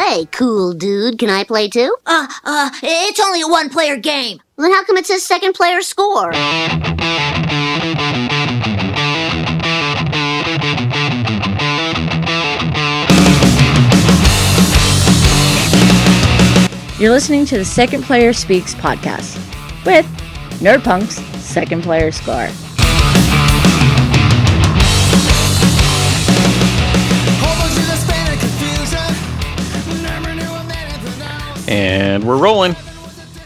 Hey, cool dude, can I play too? It's only a one-player game. Then how come it says second player score? You're listening to the Second Player Speaks podcast with Nerdpunk's Second Player Score. And we're rolling.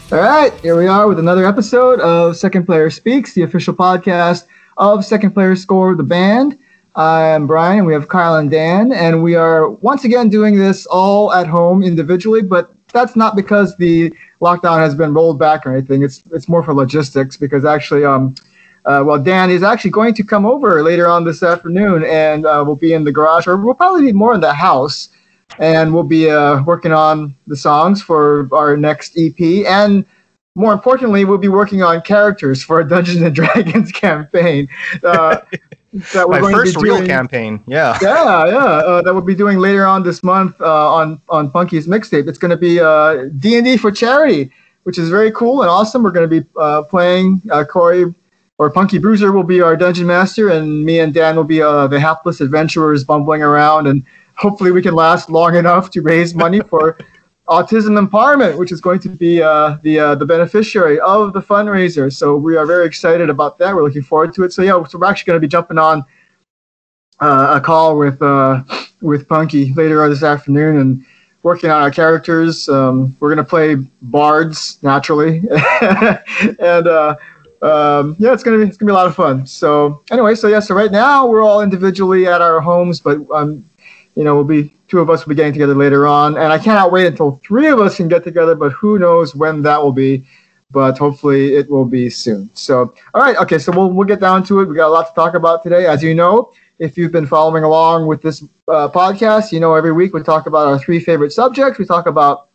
All right, here we are with another episode of Second Player Speaks, the official podcast of Second Player Score, the band. I'm Brian, and we have Kyle and Dan, and we are once again doing this all at home individually, but that's not because the lockdown has been rolled back or anything. It's more for logistics, because actually, Dan is actually going to come over later on this afternoon, and we'll be in the garage, or we'll probably be more in the house. And we'll be working on the songs for our next EP. And more importantly, we'll be working on characters for a Dungeons and Dragons campaign. Campaign, yeah. Yeah. That we'll be doing later on this month on Punky's Mixtape. It's going to be D&D for Charity, which is very cool and awesome. We're going to be playing Corey or Punky Bruiser will be our Dungeon Master. And me and Dan will be the hapless adventurers bumbling around, and hopefully we can last long enough to raise money for Autism Empowerment, which is going to be the beneficiary of the fundraiser. So we are very excited about that. We're looking forward to it. So we're actually going to be jumping on a call with Punky later this afternoon and working on our characters. We're going to play bards naturally, and it's gonna be a lot of fun. So anyway, so right now we're all individually at our homes, but we'll be two of us will be getting together later on, and I cannot wait until three of us can get together. But who knows when that will be? But hopefully it will be soon. So, all right, okay. So we'll get down to it. We got a lot to talk about today, as you know. If you've been following along with this podcast, you know every week we talk about our three favorite subjects. We talk about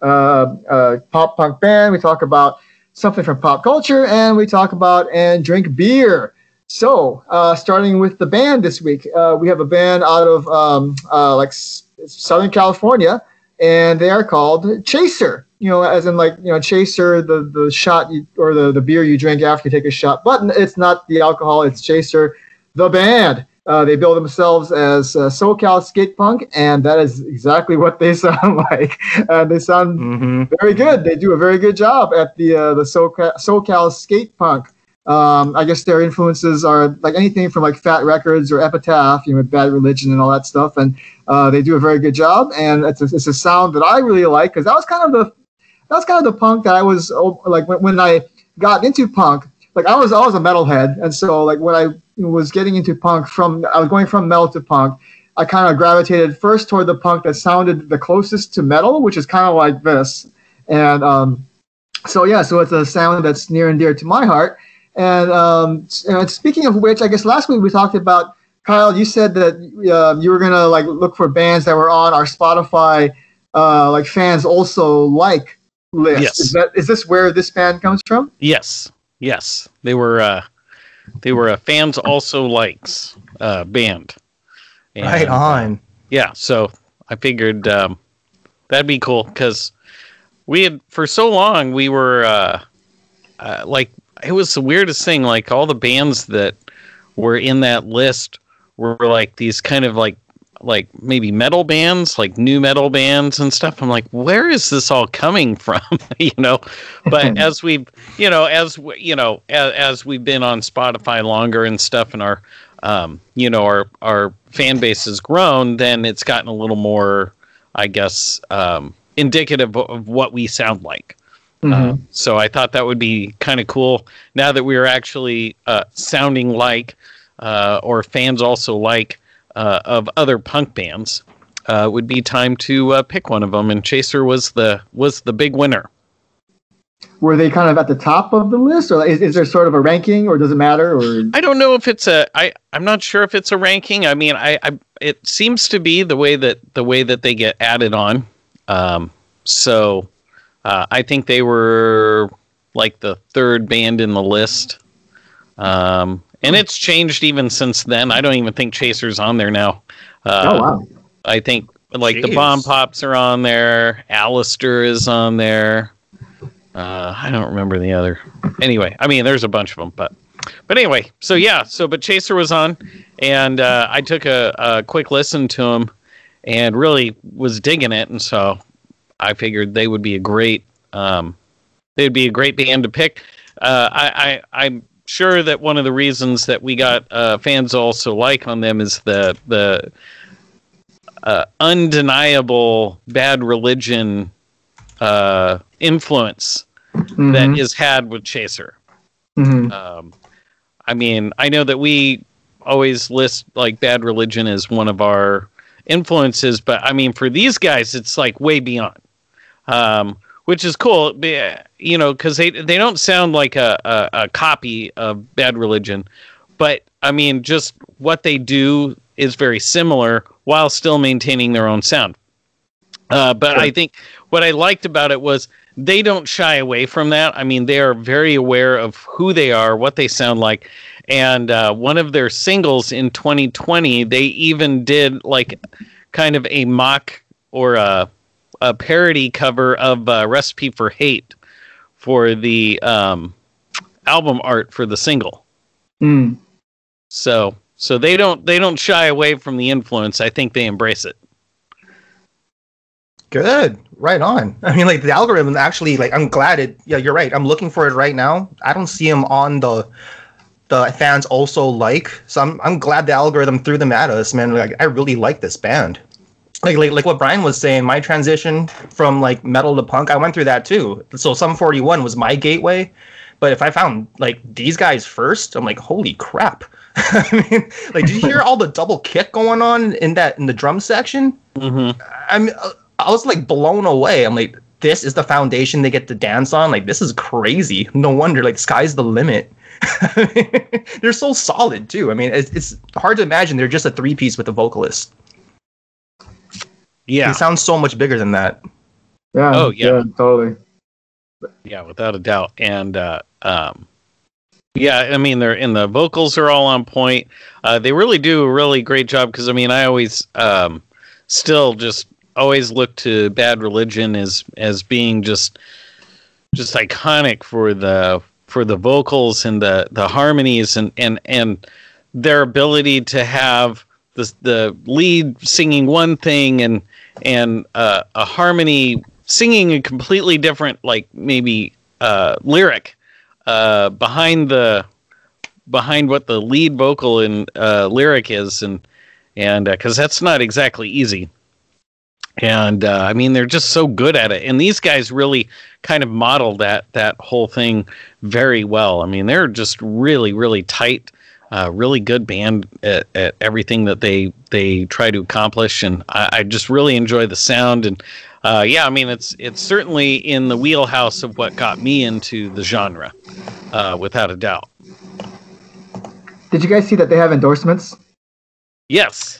pop punk band. We talk about something from pop culture, and we talk about and drink beer. So, starting with the band this week, we have a band out of Southern California, and they are called Chaser. You know, as in Chaser, the shot or the beer you drink after you take a shot. But it's not the alcohol; it's Chaser, the band. They bill themselves as SoCal skate punk, and that is exactly what they sound like. They sound very good. They do a very good job at the SoCal skate punk. I guess their influences are like anything from Fat Records or Epitaph, Bad Religion and all that stuff. And they do a very good job. And it's a sound that I really like, because that was kind of the punk that I was when I got into punk. I was a metalhead, and so when I was getting into punk, I was going from metal to punk. I kind of gravitated first toward the punk that sounded the closest to metal, which is kind of like this. And so it's a sound that's near and dear to my heart. And speaking of which, I guess last week we talked about, Kyle, you said that you were going to look for bands that were on our Spotify fans also like list. Yes. Is this where this band comes from? Yes. They were a fans also likes band. And, right on. Yeah, so I figured that'd be cool, because we had for so long we were it was the weirdest thing. All the bands that were in that list were these kind of maybe metal bands, new metal bands and stuff. I'm like, where is this all coming from? But as we've been on Spotify longer and stuff, and our our fan base has grown, then it's gotten a little more, I guess, indicative of what we sound like. So I thought that would be kind of cool now that we are actually sounding like or fans also like of other punk bands. It would be time to pick one of them, and Chaser was the big winner. Were they kind of at the top of the list, or is there sort of a ranking, or does it matter? Or I don't know if it's I'm not sure if it's a ranking. I mean, it seems to be the way that they get added on. I think they were the third band in the list. And it's changed even since then. I don't even think Chaser's on there now. I think Like the Bomb Pops are on there. Allister is on there. I don't remember the other. Anyway, I mean, there's a bunch of them, but anyway, so yeah, but Chaser was on, and I took a quick listen to him, and really was digging it, and so I figured they would be a great, they'd be a great band to pick. I'm sure that one of the reasons that we got fans also like on them is the undeniable Bad Religion influence mm-hmm. that is had with Chaser. Mm-hmm. I mean, I know that we always list like Bad Religion as one of our influences, but I mean, for these guys, it's like way beyond, which is cool, you know, because they don't sound like a copy of Bad Religion, but I mean, just what they do is very similar while still maintaining their own sound. But I think what I liked about it was they don't shy away from that. I mean, they are very aware of who they are, what they sound like. And one of their singles in 2020, they even did like kind of a mock or a parody cover of Recipe for Hate for the album art for the single. Mm. So they don't shy away from the influence. I think they embrace it. Good. Right on. I mean, like, the algorithm actually, like, I'm glad it, yeah, you're right. I'm looking for it right now. I don't see them on the fans also like, so I'm glad the algorithm threw them at us, man. Like, I really like this band. Like what Brian was saying, my transition from, like, metal to punk, I went through that too. So Sum 41 was my gateway, but if I found, like, these guys first, I'm like, holy crap. I mean, like, did you hear all the double kick going on in the drum section? Mm-hmm. I mean, I was like blown away. I'm like, this is the foundation they get to dance on. Like, this is crazy. No wonder, like, sky's the limit. They're so solid too. I mean, it's hard to imagine they're just a three piece with a vocalist. Yeah, it sounds so much bigger than that. Yeah. Oh yeah. Yeah, totally. Yeah, without a doubt. And yeah, I mean, they're in the vocals are all on point. They really do a really great job because I mean, I always still just. Always look to Bad Religion as being just iconic for the vocals and the harmonies and their ability to have the lead singing one thing and a harmony singing a completely different, like, maybe lyric behind what the lead vocal and lyric is and because that's not exactly easy. And, I mean, they're just so good at it. And these guys really kind of model that whole thing very well. I mean, they're just really, really tight, really good band at everything that they try to accomplish. And I just really enjoy the sound. And, yeah, I mean, it's certainly in the wheelhouse of what got me into the genre, without a doubt. Did you guys see that they have endorsements? Yes.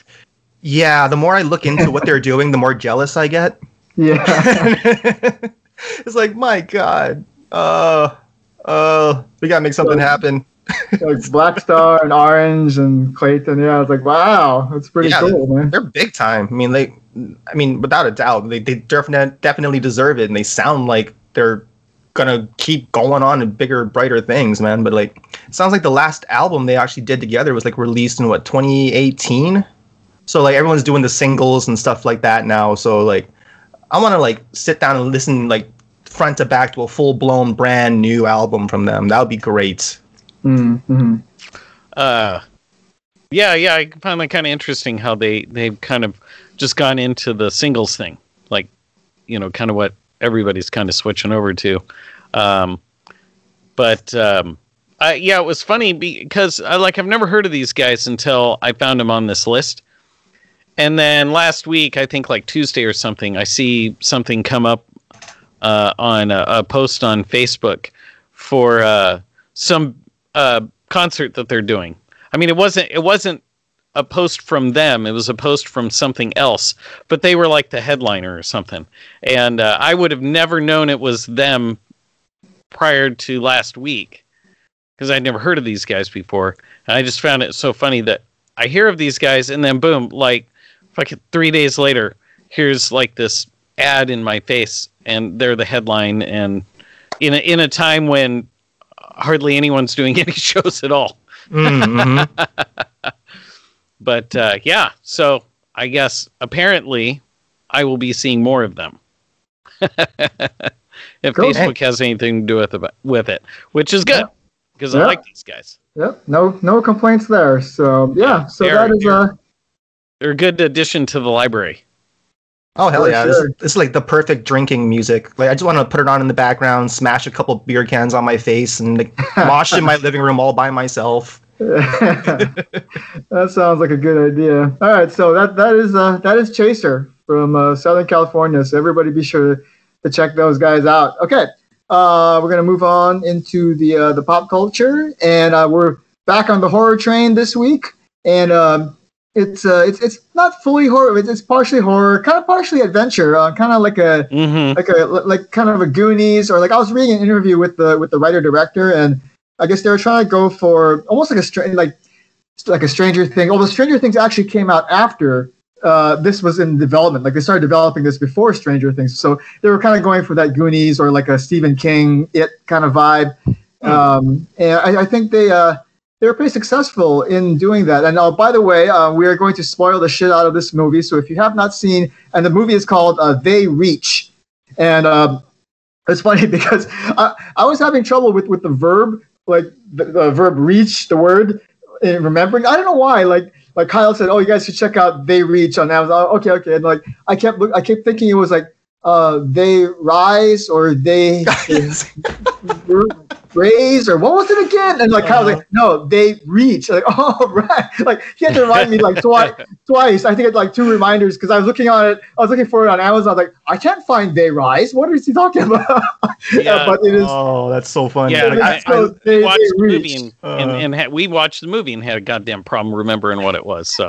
Yeah, the more I look into what they're doing, the more jealous I get. Yeah. It's like, my God, we got to make something happen. Like Black Star and Orange and Clayton. Yeah, I was like, wow, that's pretty cool, man. They're big time. I mean, without a doubt, they definitely deserve it. And they sound like they're going to keep going on to bigger, brighter things, man. But, like, it sounds like the last album they actually did together was, like, released in, what, 2018? So, like, everyone's doing the singles and stuff like that now. So, like, I want to, like, sit down and listen, like, front to back to a full-blown brand new album from them. That would be great. Mm-hmm. Yeah, I find that kind of interesting how they've kind of just gone into the singles thing. Like, you know, kind of what everybody's kind of switching over to. Yeah, it was funny because, like, I've never heard of these guys until I found them on this list. And then last week, I think like Tuesday or something, I see something come up on a post on Facebook for some concert that they're doing. I mean, it wasn't a post from them. It was a post from something else, but they were like the headliner or something. And I would have never known it was them prior to last week because I'd never heard of these guys before. And I just found it so funny that I hear of these guys, and then boom, like fucking 3 days later, here's like this ad in my face, and they're the headline, and in a time when hardly anyone's doing any shows at all. Mm-hmm. But yeah, so I guess apparently I will be seeing more of them. If cool. Facebook has anything to do with it, which is good, because I like these guys. Yep, no complaints there. So yeah, so they're a good addition to the library. Oh hell yeah! Sure. This is like the perfect drinking music. Like I just want to put it on in the background, smash a couple beer cans on my face, and like mosh in my living room all by myself. That sounds like a good idea. All right, so that is Chaser from Southern California. So everybody, be sure to check those guys out. Okay, we're gonna move on into the pop culture, and we're back on the horror train this week, and. It's not fully horror. It's partially horror, kind of partially adventure, kind of like a mm-hmm. like kind of a Goonies, or like I was reading an interview with the writer director, and I guess they were trying to go for almost like a Stranger Things. Although Stranger Things actually came out after this was in development. Like they started developing this before Stranger Things, so they were kind of going for that Goonies or like a Stephen King It kind of vibe. Mm. And I think they. They were pretty successful in doing that. And by the way, we are going to spoil the shit out of this movie. So if you have not seen, and the movie is called They Reach. And it's funny because I was having trouble with the verb, like the verb reach, the word, and remembering. I don't know why. Like Kyle said, oh, you guys should check out They Reach on Amazon. Okay. And like I kept thinking it was like they rise or they raise or what was it again? And like Kyle's like, no, they reach. Like, oh right. Like he had to remind me like twice. I think it's like two reminders because I was looking on it. I was looking for it on Amazon. Like I can't find They Rise. What is he talking about? Yeah, but it is. Oh, that's so funny. Yeah, like, I watched the movie and we watched the movie and had a goddamn problem remembering what it was. So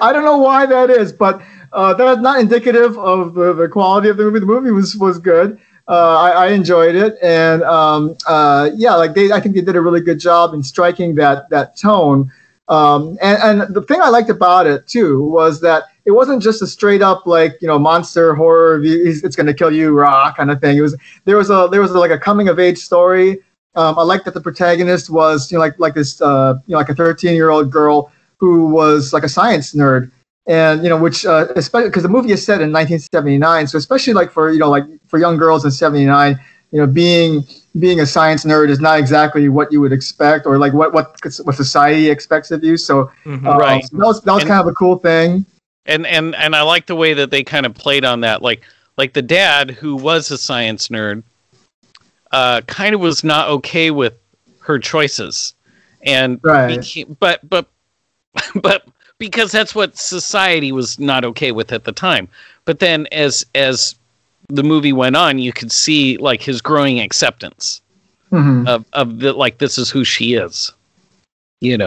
I don't know why that is, but that's not indicative of the quality of the movie. The movie was good. I enjoyed it, and I think they did a really good job in striking that tone. And the thing I liked about it too was that it wasn't just a straight up like monster horror, it's gonna kill you, rah kind of thing. It was there was like a coming of age story. I liked that the protagonist was like a 13-year-old girl who was like a science nerd. And which especially because the movie is set in 1979, so especially like for for young girls in 79, being a science nerd is not exactly what you would expect, or like what society expects of you. So right, so that was kind of a cool thing. And I like the way that they kind of played on that, like the dad who was a science nerd, kind of was not okay with her choices, and right, but. Because that's what society was not okay with at the time. But then as the movie went on, you could see like his growing acceptance of the, like, this is who she is, Yeah,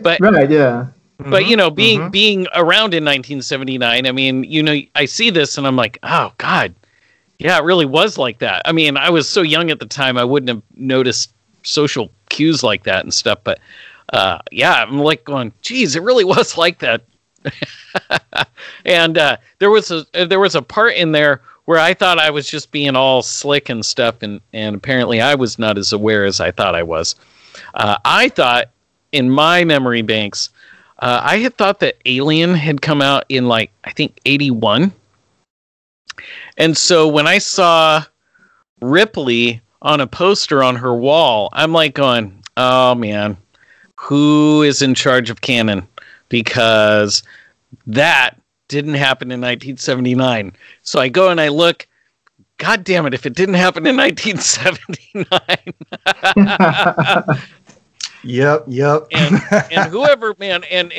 but right, yeah. But being around in 1979, I mean, I see this and I'm like, oh God, yeah, it really was like that. I mean, I was so young at the time, I wouldn't have noticed social cues like that and stuff, but I'm like going, geez, it really was like that. And there was a part in there where I thought I was just being all slick and stuff, and apparently I was not as aware as I thought I was. I thought, in my memory banks, I had thought that Alien had come out in like, I think, 81. And so when I saw Ripley on a poster on her wall, I'm like going, oh man, who is in charge of Cannon? Because that didn't happen in 1979. So I go and I look, God damn it, if it didn't happen in 1979. Yep. And whoever, man, and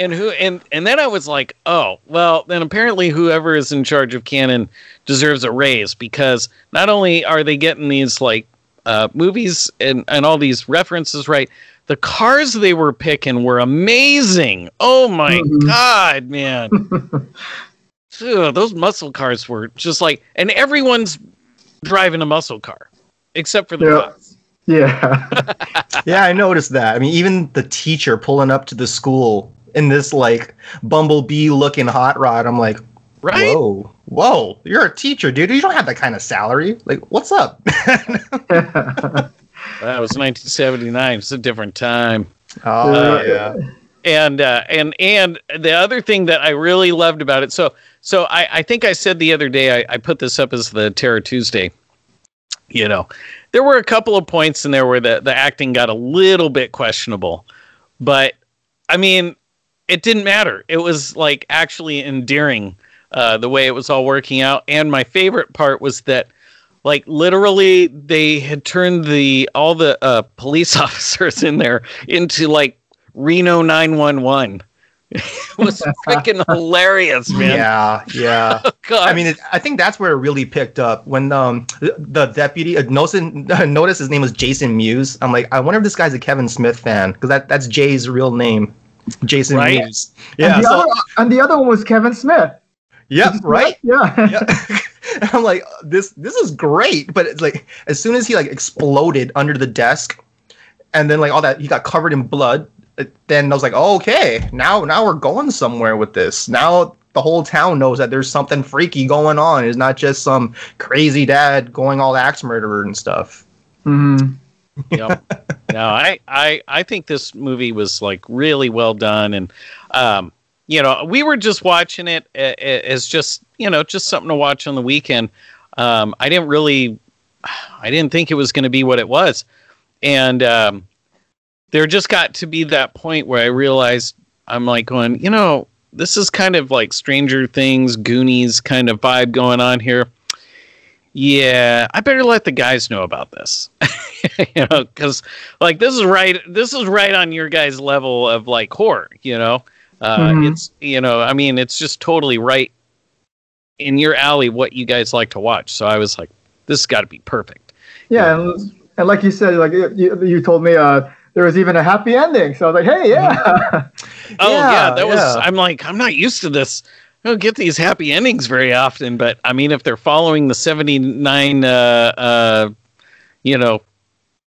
then I was like, oh, well, then apparently whoever is in charge of Cannon deserves a raise, because not only are they getting these like movies and all these references right, the cars they were picking were amazing. Oh my God, man. Ugh, those muscle cars were just like, and everyone's driving a muscle car except for the cops. Yeah. Yeah, I noticed that. I mean, even the teacher pulling up to the school in this like bumblebee looking hot rod. I'm like, right? Whoa. whoa, you're a teacher, dude. You don't have that kind of salary. Like, what's up? That was 1979. It's a different time. Oh, yeah. And the other thing that I really loved about it, so I think I said the other day, I put this up as the Terror Tuesday. You know, there were a couple of points in there where the acting got a little bit questionable, but I mean, it didn't matter. It was like actually endearing, the way it was all working out. And my favorite part was that, like, literally they had turned all the police officers in there into like Reno 911. It was freaking hilarious, man. Yeah. Oh, God. I mean, I think that's where it really picked up when the deputy noticed his name was Jason Mewes. I'm like, I wonder if this guy's a Kevin Smith fan, because that's Jay's real name, Jason Mewes. Yeah. And the other one was Kevin Smith. Yep. Right. Yeah. I'm like, this is great, but it's like as soon as he like exploded under the desk, and then like all that, he got covered in blood. Then I was like, oh, okay, now we're going somewhere with this. Now the whole town knows that there's something freaky going on. It's not just some crazy dad going all axe murderer and stuff. Mm-hmm. Yep. No, I think this movie was like really well done, and you know, we were just watching it as just, you know, just something to watch on the weekend. I didn't think it was going to be what it was, and there just got to be that point where I realized, I'm like going, you know, this is kind of like Stranger Things, Goonies kind of vibe going on here. Yeah, I better let the guys know about this, you know, because like this is right on your guys' level of like horror, you know. It's, you know, I mean, it's just totally right in your alley what you guys like to watch. So I was like, this has got to be perfect. Yeah, you know? And like you said, like you told me. There was even a happy ending, so I was like, "Hey, yeah!" Oh, yeah, that was. I'm like, I'm not used to this. I don't get these happy endings very often, but I mean, if they're following the '79, you know,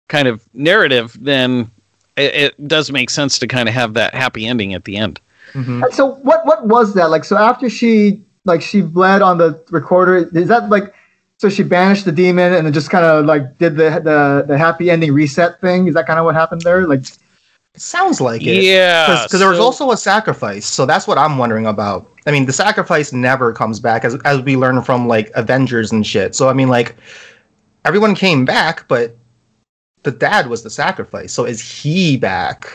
kind of narrative, then it does make sense to kind of have that happy ending at the end. Mm-hmm. So, what was that like? So after she bled on the recorder, is that like? So she banished the demon and then just kind of like did the happy ending reset thing. Is that kind of what happened there? Like, it sounds like it. Yeah. Because there was also a sacrifice. So that's what I'm wondering about. I mean, the sacrifice never comes back, as we learn from like Avengers and shit. So I mean, like, everyone came back, but the dad was the sacrifice. So is he back?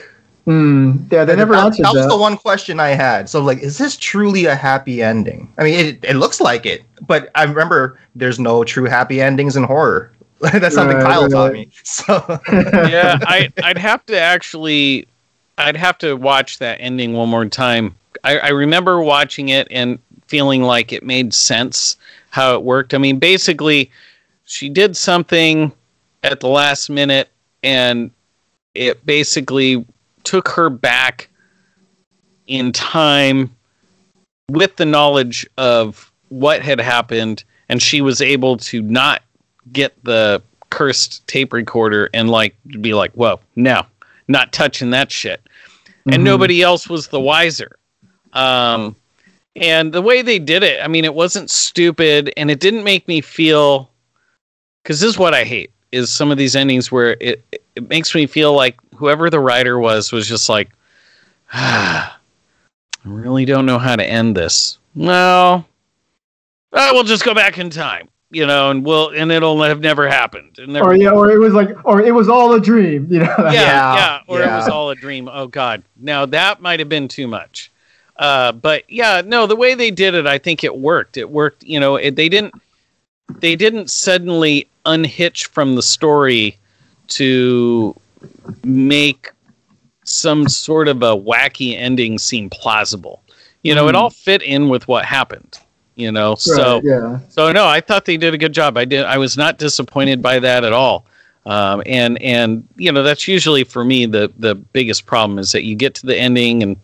Yeah, they never answered that. That was the one question I had. So, like, is this truly a happy ending? I mean, it looks like it, but I remember there's no true happy endings in horror. That's something Kyle taught me. So, yeah, I'd have to watch that ending one more time. I remember watching it and feeling like it made sense how it worked. I mean, basically, she did something at the last minute, and it basically took her back in time with the knowledge of what had happened, and she was able to not get the cursed tape recorder and like be like, whoa, no, not touching that shit. Mm-hmm. And nobody else was the wiser. And the way they did it, I mean, it wasn't stupid, and it didn't make me feel, because this is what I hate, is some of these endings where it makes me feel like whoever the writer was just like, I really don't know how to end this. Well, we'll just go back in time, you know, and it'll have never happened. Or it was all a dream, you know. It was all a dream. Oh God, now that might have been too much. But yeah, no, the way they did it, I think it worked. It worked, you know. They didn't suddenly unhitch from the story to make some sort of a wacky ending seem plausible. You know, it all fit in with what happened, you know. Right, so no, I thought they did a good job. I was not disappointed by that at all. And you know, that's usually for me the biggest problem, is that you get to the ending and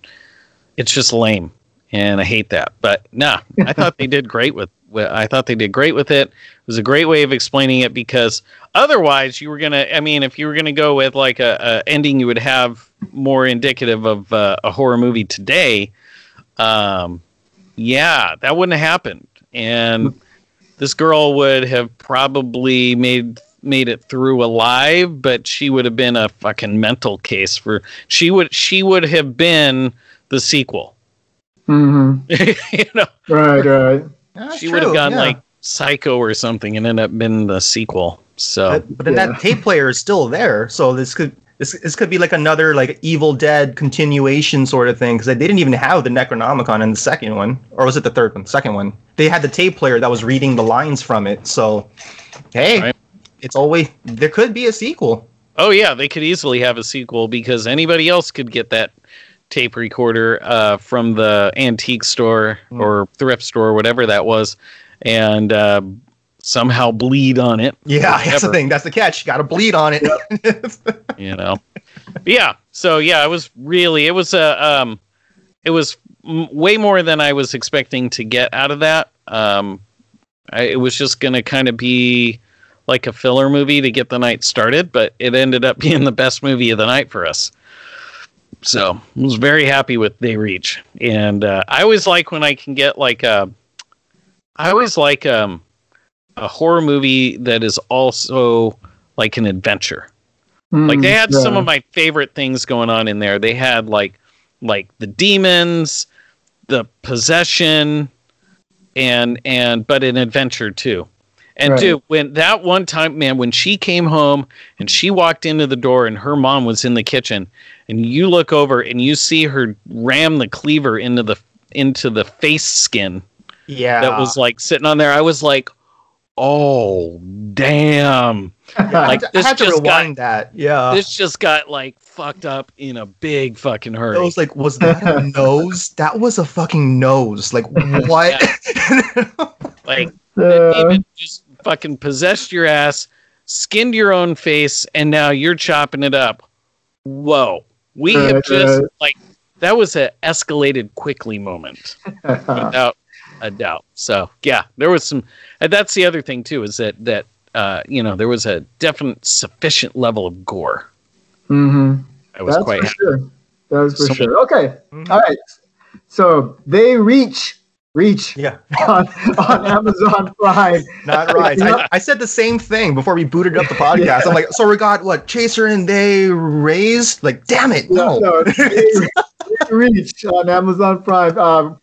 it's just lame. And I hate that. But nah, I thought they did great with it. I thought they did great with it. It was a great way of explaining it, because otherwise you were going to, I mean, if you were going to go with like a ending you would have more indicative of a horror movie today, yeah, that wouldn't have happened. and this girl would have probably made it through alive, but she would have been a fucking mental case for she would have been the sequel. Mm-hmm. You know, right. That's she would have gone like psycho or something and ended up being the sequel. So, but then that tape player is still there, so this could be like another like Evil Dead continuation sort of thing, because they didn't even have the Necronomicon in the second one, or was it the third one? Second one. They had the tape player that was reading the lines from it. So, hey, right. It's always there could be a sequel. Oh yeah, they could easily have a sequel because anybody else could get that tape recorder from the antique store or thrift store, whatever that was, and somehow bleed on it. Yeah, that's the thing. That's the catch. You got to bleed on it. You know. But yeah. So yeah, it was way more than I was expecting to get out of that. It was just going to kind of be like a filler movie to get the night started, but it ended up being the best movie of the night for us. So I was very happy with They Reach. And I always like when I can get like a horror movie that is also like an adventure. Like they had some of my favorite things going on in there. They had like the demons, the possession, but an adventure too. And dude, when that one time, man, when she came home and she walked into the door and her mom was in the kitchen, and you look over and you see her ram the cleaver into the face skin. Yeah. That was like sitting on there. I was like, oh damn. Like this I had to rewind that. Yeah. This just got like fucked up in a big fucking hurry. I was like, was that a nose? That was a fucking nose. Like what? Like the demon just fucking possessed your ass, skinned your own face, and now you're chopping it up. Whoa. We have just like that was an escalated quickly moment. Without a doubt. So yeah, there was some, and that's the other thing too, is that you know, there was a definite sufficient level of gore. Mm-hmm. That's quite for sure. That was for sure. Okay. Mm-hmm. All right. So They Reach. Yeah. On Amazon Prime. Not right. I said the same thing before we booted up the podcast. I'm like, so we got what, Chaser and They Raise? Like, damn it. No. They Reach on Amazon Prime.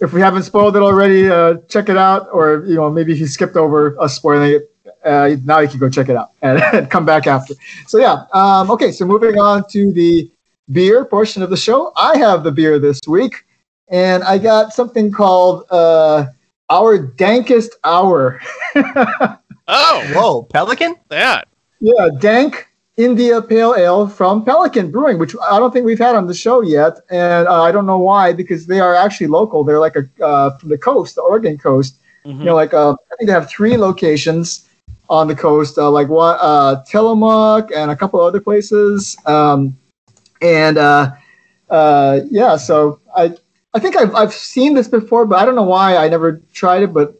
If we haven't spoiled it already, check it out. Or, you know, maybe if you skipped over us spoiling it, now you can go check it out and come back after. So, yeah. Okay, so moving on to the beer portion of the show. I have the beer this week, and I got something called Our Dankest Hour. Oh, whoa. Pelican? Yeah. Yeah, Dank India Pale Ale from Pelican Brewing, which I don't think we've had on the show yet, and I don't know why, because they are actually local. They're like from the coast, the Oregon coast. Mm-hmm. You know, like I think they have 3 locations on the coast, like what Tillamook and a couple other places. Yeah, so I think I've seen this before, but I don't know why I never tried it. But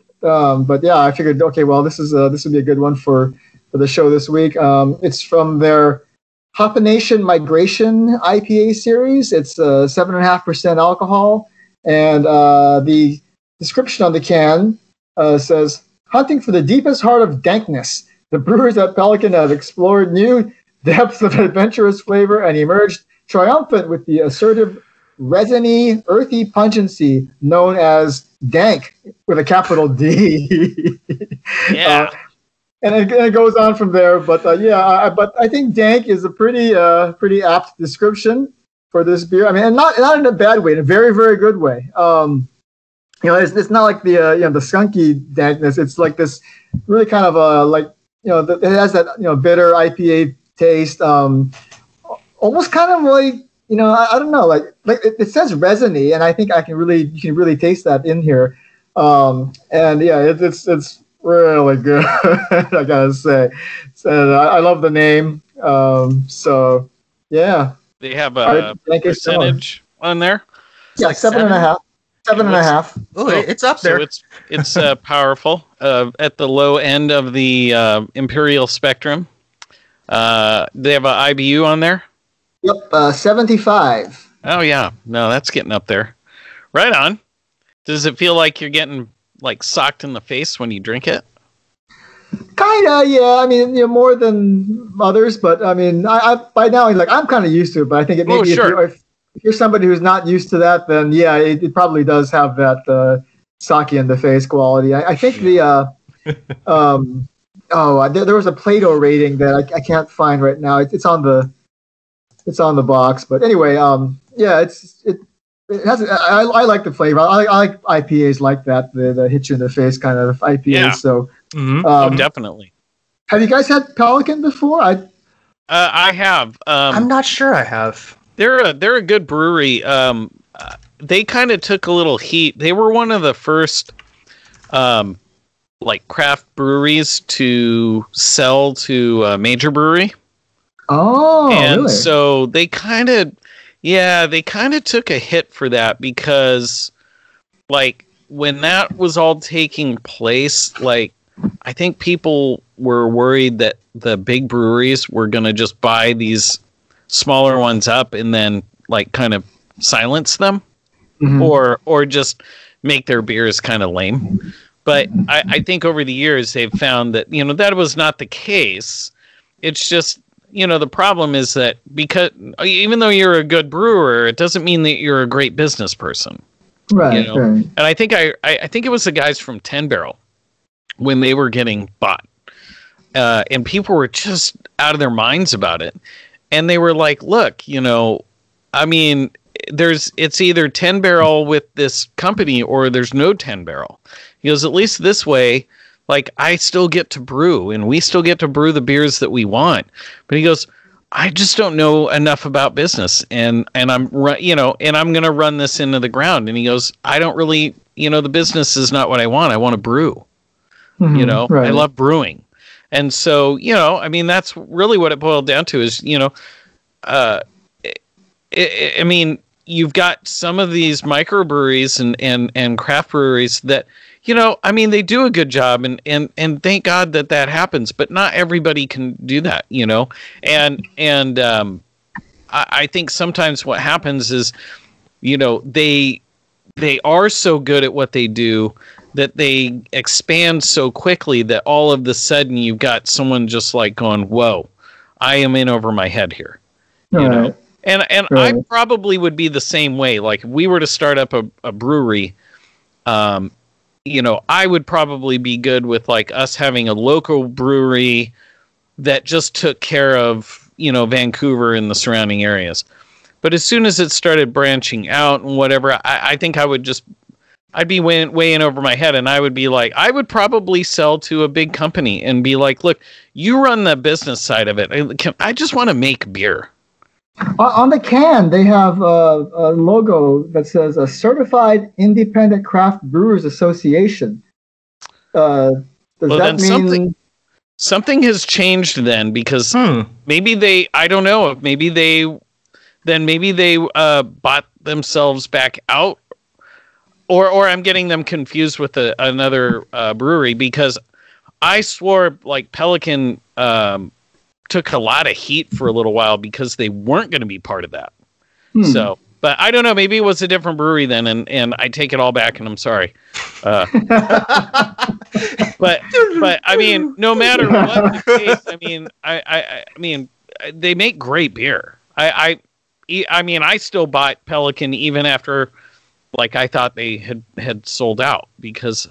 yeah, I figured okay, well this would be a good one for the show this week. It's from their Hopination Migration IPA series. It's 7.5% alcohol. And the description on the can says, hunting for the deepest heart of dankness, the brewers at Pelican have explored new depths of adventurous flavor and emerged triumphant with the assertive, resiny, earthy pungency known as dank, with a capital D. Yeah. And it goes on from there, but but I think dank is a pretty apt description for this beer. I mean, and not in a bad way, in a very, very good way. You know, it's not like the you know, the skunky dankness. It's like this really kind of like, you know, it has that, you know, bitter IPA taste. Almost kind of like, you know, I don't know, like it says resiny, and I think you can really taste that in here. And yeah, it's really good, I gotta say. So I love the name. So yeah, they have a percentage on there. It's 7.5. 7.5. Oh, it's up there. So it's powerful. At the low end of the imperial spectrum. They have an IBU on there. Yep, 75. Oh yeah, no, that's getting up there. Right on. Does it feel like you're getting like socked in the face when you drink it? Kinda, yeah. I mean, you know, more than others, but I mean, I by now, like, I'm kind of used to it. But I think it maybe if you're somebody who's not used to that, then yeah, it probably does have that sake in the face quality. I think the there was a Plato rating that I can't find right now. It's on the box, but anyway, yeah, it has. I like the flavor. I like IPAs like that, the hit you in the face kind of IPAs. Yeah. So. Mm-hmm. Definitely. Have you guys had Pelican before? I have. I'm not sure I have. They're a good brewery. They kind of took a little heat. They were one of the first, like craft breweries to sell to a major brewery. Oh, and really? So they kind of, yeah, they kind of took a hit for that because, like, when that was all taking place, like. I think people were worried that the big breweries were going to just buy these smaller ones up and then like kind of silence them, mm-hmm. or just make their beers kind of lame. But I think over the years they've found that, you know, that was not the case. It's just, you know, the problem is that because even though you're a good brewer, it doesn't mean that you're a great business person. Right. You know? Right. And I think I think it was the guys from Ten Barrel. When they were getting bought, and people were just out of their minds about it. And they were like, look, you know, I mean, it's either 10 barrel with this company or there's no 10 barrel. He goes, at least this way, like I still get to brew and we still get to brew the beers that we want. But he goes, I just don't know enough about business. And I'm going to run this into the ground. And he goes, I don't really, you know, the business is not what I want. I want to brew. You know, right. I love brewing. And so, you know, I mean, that's really what it boiled down to is, you know, I mean, you've got some of these microbreweries and craft breweries that, you know, I mean, they do a good job and thank God that happens, but not everybody can do that, you know? And I think sometimes what happens is, you know, they are so good at what they do that they expand so quickly that all of the sudden you've got someone just like going, whoa, I am in over my head here. You all know? Right. And right. I probably would be the same way. Like if we were to start up a brewery, you know, I would probably be good with like us having a local brewery that just took care of, you know, Vancouver and the surrounding areas. But as soon as it started branching out and whatever, I think I would just I'd be way in over my head, and I would be like, I would probably sell to a big company and be like, look, you run the business side of it. I just want to make beer. On the can, they have a logo that says a Certified Independent Craft Brewers Association. Does that mean... Something has changed then, because maybe they, I don't know, maybe they bought themselves back out. Or I'm getting them confused with another brewery, because I swore like Pelican took a lot of heat for a little while because they weren't going to be part of that. So, but I don't know. Maybe it was a different brewery then, and I take it all back, and I'm sorry. But I mean, no matter what the case, I mean, I mean, they make great beer. I mean, I still bought Pelican even after. Like I thought they had sold out, because,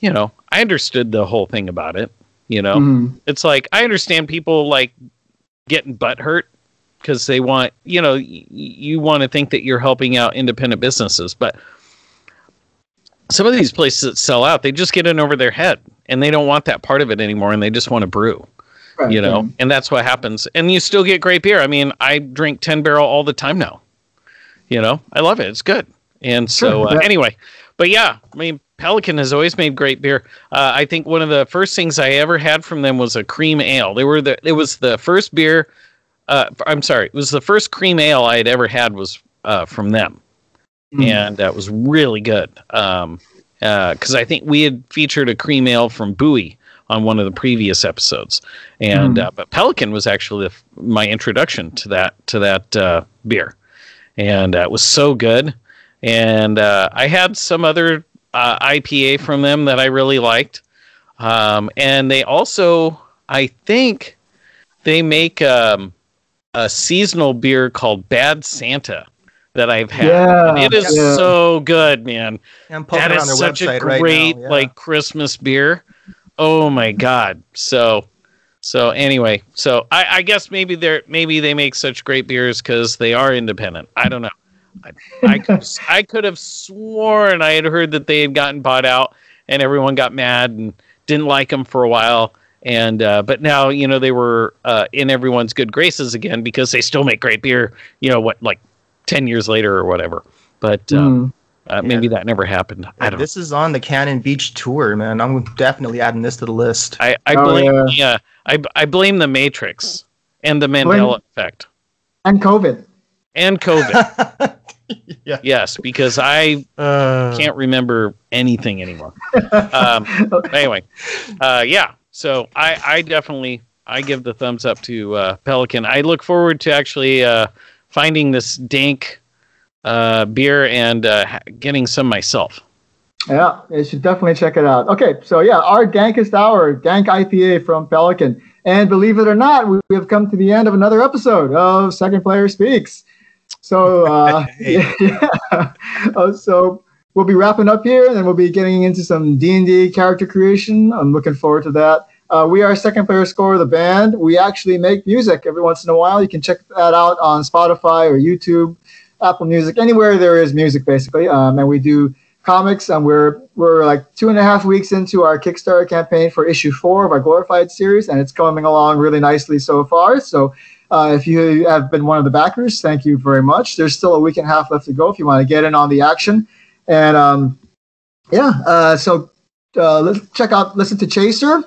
you know, I understood the whole thing about it. You know, It's like, I understand people like getting butt hurt because they want, you know, you want to think that you're helping out independent businesses, but some of these places that sell out, they just get in over their head and they don't want that part of it anymore. And they just want to brew, right, you know, and that's what happens. And you still get great beer. I mean, I drink 10 barrel all the time now, you know, I love it. It's good. And so anyway, but yeah, I mean, Pelican has always made great beer. I think one of the first things I ever had from them was a cream ale. It was the first cream ale I had ever had was from them. And that was really good. Because I think we had featured a cream ale from Bowie on one of the previous episodes. And but Pelican was actually my introduction to that beer. And it was so good. And I had some other IPA from them that I really liked. And they also, I think, they make a seasonal beer called Bad Santa that I've had. Yeah, it is so good, man. That is such a great like Christmas beer. Oh my God. So anyway, so I guess maybe they make such great beers because they are independent. I don't know. I could have sworn I had heard that they had gotten bought out and everyone got mad and didn't like them for a while. And but now, you know, they were in everyone's good graces again because they still make great beer, you know, what, like 10 years later or whatever. But maybe that never happened. I don't know. This is on the Cannon Beach tour, man. I'm definitely adding this to the list. I blame the Matrix and the Mandela effect. And COVID. Yeah. Yes, because I can't remember anything anymore. Anyway. Yeah. So I definitely, I give the thumbs up to Pelican. I look forward to actually finding this dank beer and getting some myself. Yeah, you should definitely check it out. Okay, so yeah, Our Dankest Hour, Dank IPA from Pelican. And believe it or not, we have come to the end of another episode of Second Player Speaks. So, so we'll be wrapping up here, and then we'll be getting into some D&D character creation. I'm looking forward to that. We are Second Player Score, the band. We actually make music every once in a while. You can check that out on Spotify or YouTube, Apple Music, anywhere there is music, basically. And we do comics, and we're like 2.5 weeks into our Kickstarter campaign for issue 4 of our Glorified series, and it's coming along really nicely so far. So if you have been one of the backers, thank you very much. There's still a week and a half left to go if you want to get in on the action. And so let's check out, listen to Chaser,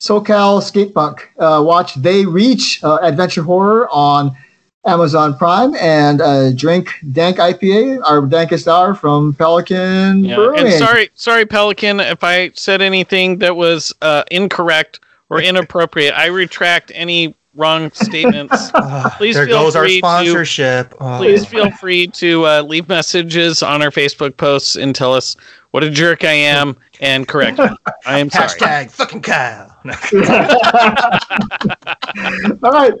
SoCal Skate Punk. Watch They Reach, Adventure Horror on Amazon Prime, and drink Dank IPA, Our Dankest Hour from Pelican Brewing. And sorry, Pelican, if I said anything that was incorrect or inappropriate, I retract any wrong statements. Please feel free to leave messages on our Facebook posts and tell us what a jerk I am and correct me. I am sorry. # fucking Kyle. All right.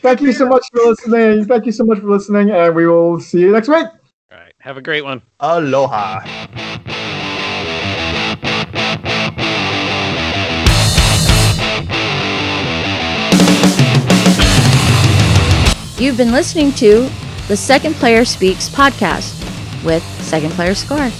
Thank you so much for listening. Thank you so much for listening, and we will see you next week. All right. Have a great one. Aloha. You've been listening to the Second Player Speaks podcast with Second Player Score.